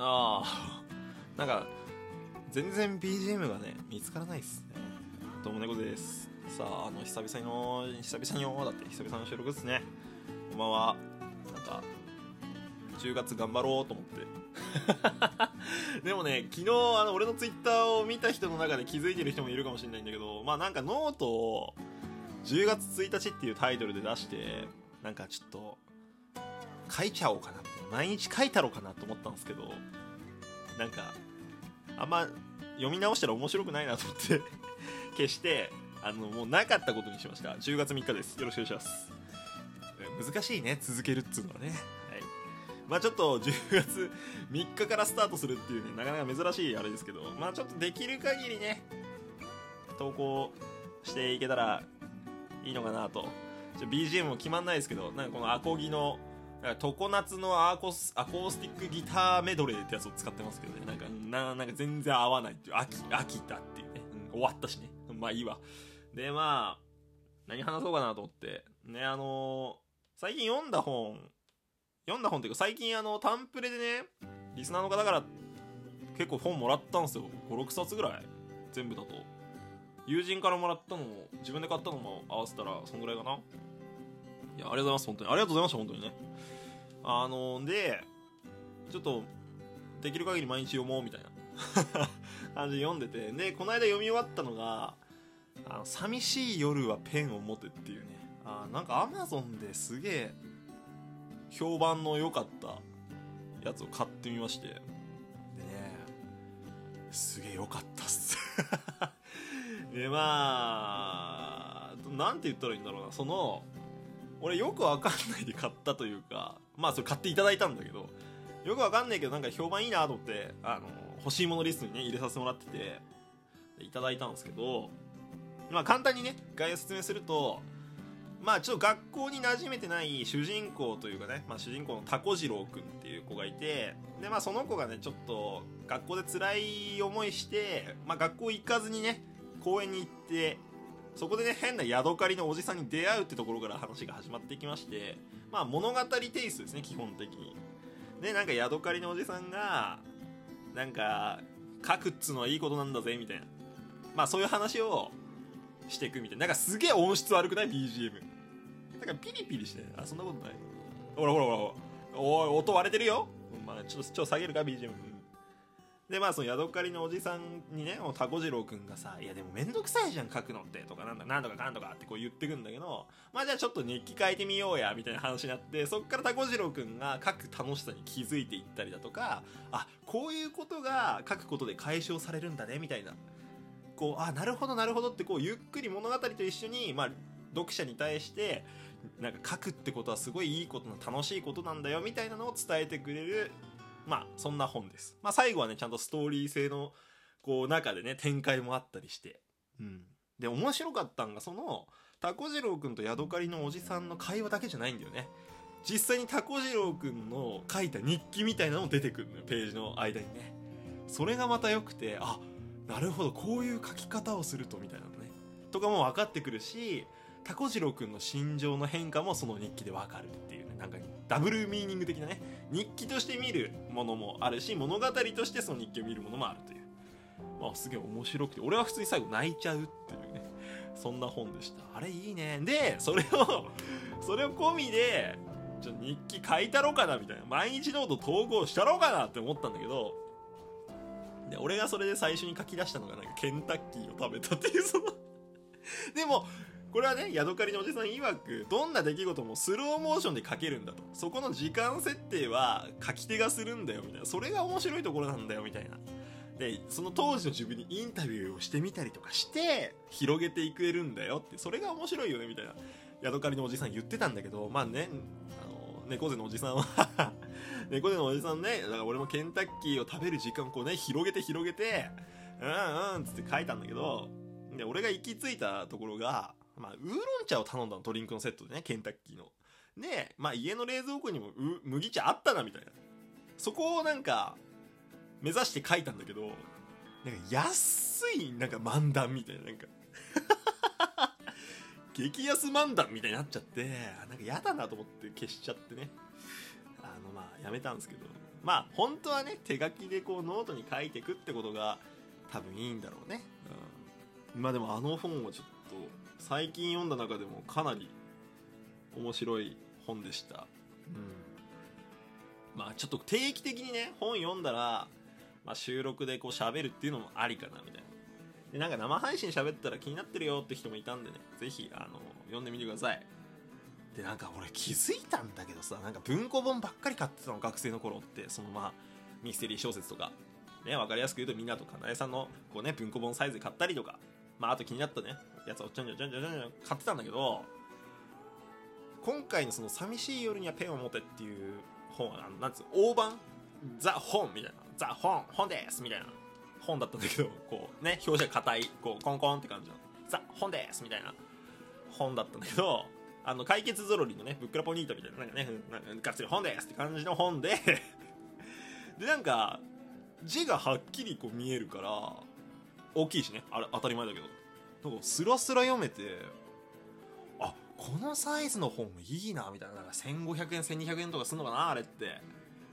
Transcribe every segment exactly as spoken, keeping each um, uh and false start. ああ、なんか全然 ビージーエム がね見つからないっすね。どうも猫です。さあ、あの久々の久々によだって久々の収録ですね。こんばんは。なんかじゅうがつ頑張ろうと思ってでもね、昨日あの俺のツイッターを見た人の中で気づいてる人もいるかもしれないんだけど、まあなんかノートをじゅうがつついたちっていうタイトルで出して、なんかちょっと書いちゃおうかなって、毎日書いたろうかなと思ったんですけど、なんかあんま読み直したら面白くないなと思って消して、あのもうなかったことにしました。じゅうがつみっかです。よろしくお願いします。難しいね、続けるっつうのはね。はい、まあちょっとじゅうがつみっかからスタートするっていうね、なかなか珍しいあれですけど、まあちょっとできる限りね投稿していけたらいいのかなと。 ビージーエム も決まんないですけど、なんかこのアコギの常夏のアコス、アコースティックギターメドレーってやつを使ってますけどね、なんか、な、なんか全然合わないっていう、飽き、飽きたっていうね、うん、終わったしね、まあいいわ。で、まあ、何話そうかなと思って、ね、あのー、最近読んだ本、読んだ本っていうか、最近あの、タンプレでね、リスナーの方から結構本もらったんですよ。ご、ろくさつぐらい、全部だと。友人からもらったのも、自分で買ったのも合わせたら、そんぐらいかな。いや、ありがとうございます。本当にありがとうございました。本当にね、あのでちょっとできる限り毎日読もうみたいな感じで読んでて、でこの間読み終わったのがあの寂しい夜はペンを持てっていうね、あなんか Amazon ですげえ評判の良かったやつを買ってみまして、でねすげえ良かったっすでまあなんて言ったらいいんだろうな、その俺よくわかんないで買ったというか、まあそれ買っていただいたんだけど、よくわかんないけどなんか評判いいなと思って、あの、欲しいものリストにね、入れさせてもらってて、いただいたんですけど、まあ簡単にね、概要説明すると、まあちょっと学校に馴染めてない主人公というかね、まあ主人公のタコ次郎くんっていう子がいて、でまあその子がね、ちょっと学校で辛い思いして、まあ学校行かずにね、公園に行って、そこでね変なヤドカリのおじさんに出会うってところから話が始まってきまして、まあ物語テイストですね基本的に。でなんかヤドカリのおじさんがなんか書くっつのはいいことなんだぜみたいな、まあそういう話をしていくみたいな。なんかすげえ音質悪くない ビージーエム。 なんかピリピリしてない？あ、そんなことない。ほらほらほらほら、おい音割れてるよ。まあちょっとちょっと下げるか ビージーエム。でまあそのヤドカリのおじさんにね、タコ次郎くんがさ、いやでもめんどくさいじゃん書くのってとか、なんだなんとかかんとかってこう言ってくんだけど、まあじゃあちょっと日記書いてみようやみたいな話になって、そっからタコ次郎くんが書く楽しさに気づいていったりだとか、あこういうことが書くことで解消されるんだねみたいな、こうあなるほどなるほどってこうゆっくり物語と一緒にまあ読者に対してなんか書くってことはすごいいいことな楽しいことなんだよみたいなのを伝えてくれる。まあそんな本です。まあ最後はねちゃんとストーリー性のこう中でね展開もあったりして、うん、で面白かったんがそのタコ次郎くんとヤドカリのおじさんの会話だけじゃないんだよね。実際にタコ次郎くんの書いた日記みたいなのも出てくるのよ、ページの間にね。それがまた良くて、あなるほどこういう書き方をするとみたいなのねとかも分かってくるし、タコ次郎くんの心情の変化もその日記で分かるっていうね、なんかダブルミーニング的なね、日記として見るものもあるし、物語としてその日記を見るものもあるという、まあすげえ面白くて、俺は普通に最後泣いちゃうっていうね、そんな本でした。あれいいね。でそれをそれを込みでちょっと日記書いたろうかなみたいな、毎日ノート投稿したろうかなって思ったんだけど、で俺がそれで最初に書き出したのがなんかケンタッキーを食べたっていう、そのでもこれはねヤドカリのおじさん曰く、どんな出来事もスローモーションで書けるんだと、そこの時間設定は書き手がするんだよみたいな、それが面白いところなんだよみたいな。でその当時の自分にインタビューをしてみたりとかして広げていけるんだよって、それが面白いよねみたいなヤドカリのおじさん言ってたんだけど、まあね猫背のおじさんは猫背のおじさんね、だから俺もケンタッキーを食べる時間をこうね広げて広げてうんうんつって書いたんだけど、で俺が行き着いたところが、まあ、ウーロン茶を頼んだの、ドリンクのセットでねケンタッキーので、まあ、家の冷蔵庫にも麦茶あったなみたいな、そこをなんか目指して書いたんだけど、なんか安いなんか漫談みたいな、なんか激安漫談みたいになっちゃって、なんかやだなと思って消しちゃってね、あのまあやめたんですけど、まあ本当はね手書きでこうノートに書いていくってことが多分いいんだろうね、うん、まあでもあの本をちょっと最近読んだ中でもかなり面白い本でした、うん、まあちょっと定期的にね本読んだら、まあ、収録でこう喋るっていうのもありかなみたいな。でなんか生配信喋ったら気になってるよって人もいたんでね、ぜひあの読んでみてください。でなんか俺気づいたんだけどさ、なんか文庫本ばっかり買ってたの学生の頃って、そのまあミステリー小説とかね、分かりやすく言うとみんなとかなえさんのこうね文庫本サイズで買ったりとか、まああと気になったねやつをちょんちょんちょんちょんちょん買ってたんだけど、今回のその寂しい夜にはペンを持てっていう本はなんつう大判ザ本みたいな、ザ本本ですみたいな本だったんだけど、こうね表紙が硬いこうコンコンって感じのザ本ですみたいな本だったんだけど、あの解決ゾロリのねブックラポニータみたいななんかねなんかガッツリ本ですって感じの本ででなんか字がはっきりこう見えるから大きいしね、あれ当たり前だけどなんかスラスラ読めて、あこのサイズの本いいなみたいな、なんかせんごひゃくえんせんにひゃくえんとかすんのかなあれって、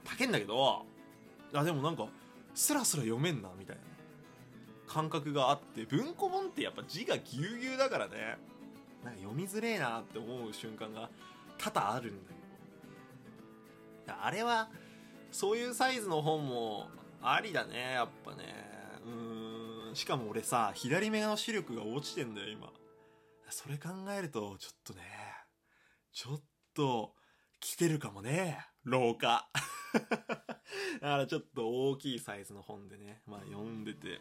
高いんだけど、あでもなんかスラスラ読めんなみたいな感覚があって、文庫本ってやっぱ字がぎゅうぎゅうだからね、なんか読みづれえなって思う瞬間が多々あるんだけど、あれはそういうサイズの本もありだねやっぱね。うーんしかも俺さ左目の視力が落ちてんだよ今。それ考えるとちょっとねちょっと来てるかもね老化だからちょっと大きいサイズの本でね、まあ読んでて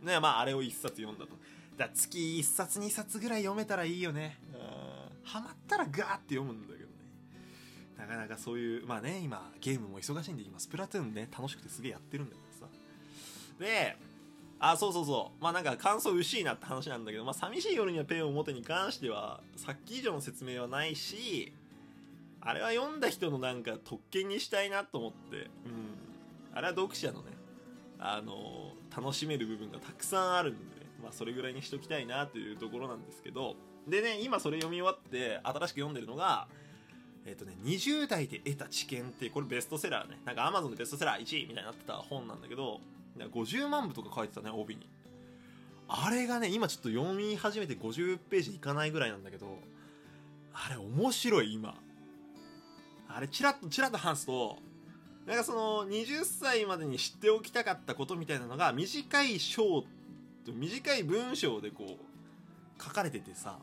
ね、まああれを一冊読んだと。だ月一冊二冊ぐらい読めたらいいよね。ハマったらガーって読むんだけどね。なかなかそういうまあね今ゲームも忙しいんで今スプラトゥーンね楽しくてすげえやってるんだけどさ。で、あそうそうそう、まあなんか感想薄いなって話なんだけど、まあ寂しい夜にはペンを持てに関してはさっき以上の説明はないし、あれは読んだ人のなんか特権にしたいなと思って、うん、あれは読者のねあの楽しめる部分がたくさんあるんで。まあ、それぐらいにしときたいなというところなんですけど、でね今それ読み終わって新しく読んでるのがえっとねにじゅう代で得た知見って、これベストセラーね、なんか Amazon でベストセラーいちいみたいになってた本なんだけど、ごじゅうまんぶとか書いてたね帯に。あれがね今ちょっと読み始めてごじゅうページいかないぐらいなんだけど、あれ面白い今。あれチラッとチラッと話すと、なんかそのはたちまでに知っておきたかったことみたいなのが短い章って短い文章でこう書かれててさ、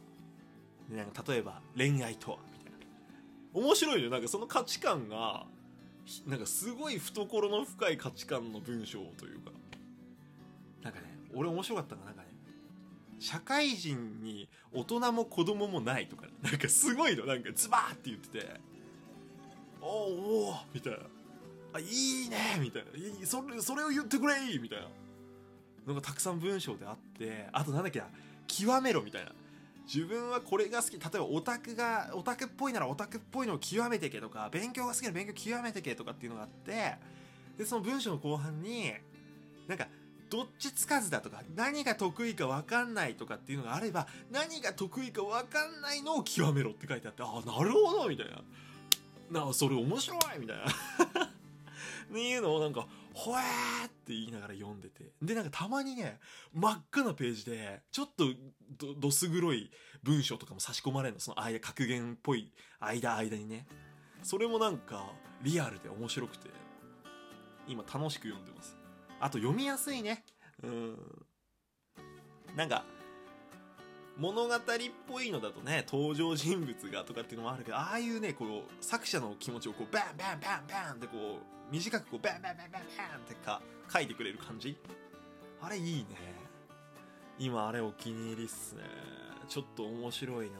なんか例えば恋愛とはみたいな、面白いよ。なんかその価値観がなんかすごい懐の深い価値観の文章というか、なんかね俺面白かったのがなんかね、社会人に大人も子供もないとか、ね、なんかすごいのなんかズバーって言ってて、おおーみたいな、あいいねみたいな、それそれを言ってくれみたいな。なんかたくさん文章であって、あとなんだっけな、極めろみたいな、自分はこれが好き、例えばオタクがオタクっぽいならオタクっぽいのを極めてけとか、勉強が好きなら勉強極めてけとかっていうのがあって、でその文章の後半になんかどっちつかずだとか、何が得意か分かんないとかっていうのがあれば、何が得意か分かんないのを極めろって書いてあって、ああなるほどみたいな、なんかそれ面白いみたいなっていうのをなんかほえーって言いながら読んでて、でなんかたまにね真っ赤なページでちょっと ど, どす黒い文章とかも差し込まれるの、その間格言っぽい間間にね、それもなんかリアルで面白くて今楽しく読んでます。あと読みやすいね、うん、なんか物語っぽいのだとね登場人物がとかっていうのもあるけど、ああいうねこう作者の気持ちをこうバンバンバンバンってこう短くこうバンバンバンバンバンってか書いてくれる感じ、あれいいね。今あれお気に入りっすね。ちょっと面白いな。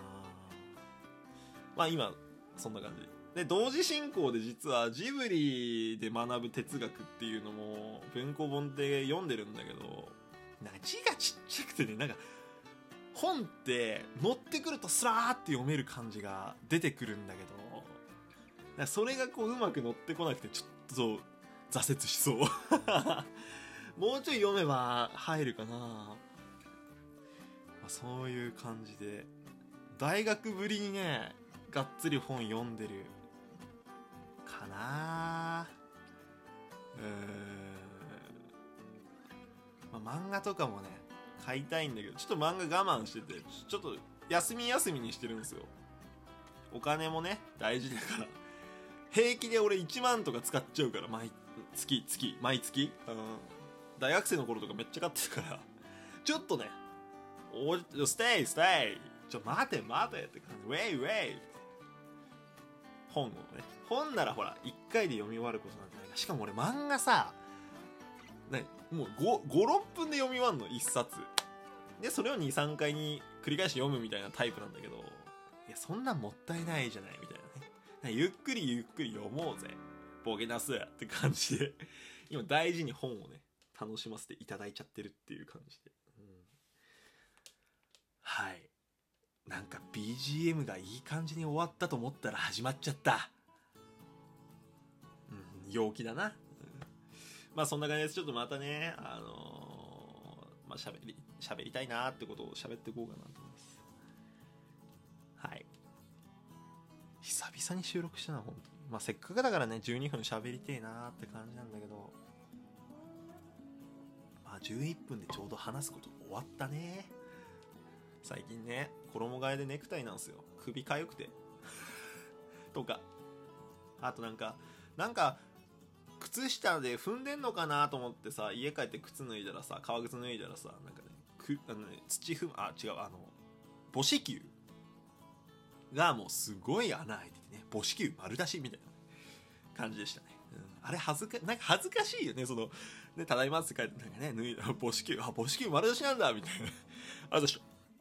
まあ今そんな感じで、同時進行で実はジブリで学ぶ哲学っていうのも文庫本で読んでるんだけど、なんか字がちっちゃくてね、なんか本って乗ってくるとスラーって読める感じが出てくるんだけど、だそれがこううまく乗ってこなくてちょっと挫折しそうもうちょい読めば入るかな、まあ、そういう感じで大学ぶりにねがっつり本読んでるかな。漫画とかもね買いたいんだけど、ちょっと漫画我慢してて、ちょっと休み休みにしてるんですよ。お金もね大事だから、平気で俺いちまんとか使っちゃうから、毎月月毎月あの大学生の頃とかめっちゃ買ってるから、ちょっとねおステイステイちょ待て待てって感じ、ウェイウェイ本をね、本ならほらいっかいで読み終わることなんじゃないか。しかも俺漫画さ、ね、もうご、ろっぷんで読み終わるのいっさつで、それをに、さんかいに繰り返し読むみたいなタイプなんだけど、いやそんなんもったいないじゃないみたいなね、ゆっくりゆっくり読もうぜボケ出すって感じで、今大事に本をね楽しませていただいちゃってるっていう感じで、うん、はい、なんか ビージーエム がいい感じに終わったと思ったら始まっちゃった、うん、陽気だな、うん、まあそんな感じです。ちょっとまたねあのー、まあしゃべりしゃべりたいなってことを喋っていこうかなと思います。はい、久々に収録したな本当に。まあせっかくだからねじゅうにふん喋りてえなーって感じなんだけど、まあじゅういっぷんでちょうど話すこと終わったね。最近ね衣替えでネクタイなんですよ、首かゆくてとか、あとなんかなんか靴下で踏んでんのかなと思ってさ、家帰って靴脱いだらさ、革靴脱いだらさ、なんかねくあのね土踏むあ違うあの母子球がもうすごい穴開いててね、母子球丸出しみたいな感じでしたね、うん、あれ恥ずかなんか恥ずかしいよね、そのねただいまって書いてなんかね脱いだら母子球あ母子球丸出しなんだみたいなあれでしょ。